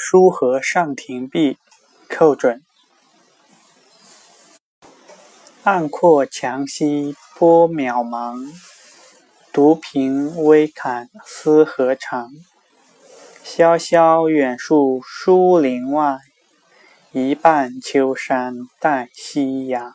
书和上庭壁寇准。暗阔墙兮波渺茫，独凭危槛思何长。萧萧远树疏林外，一半秋山带夕阳。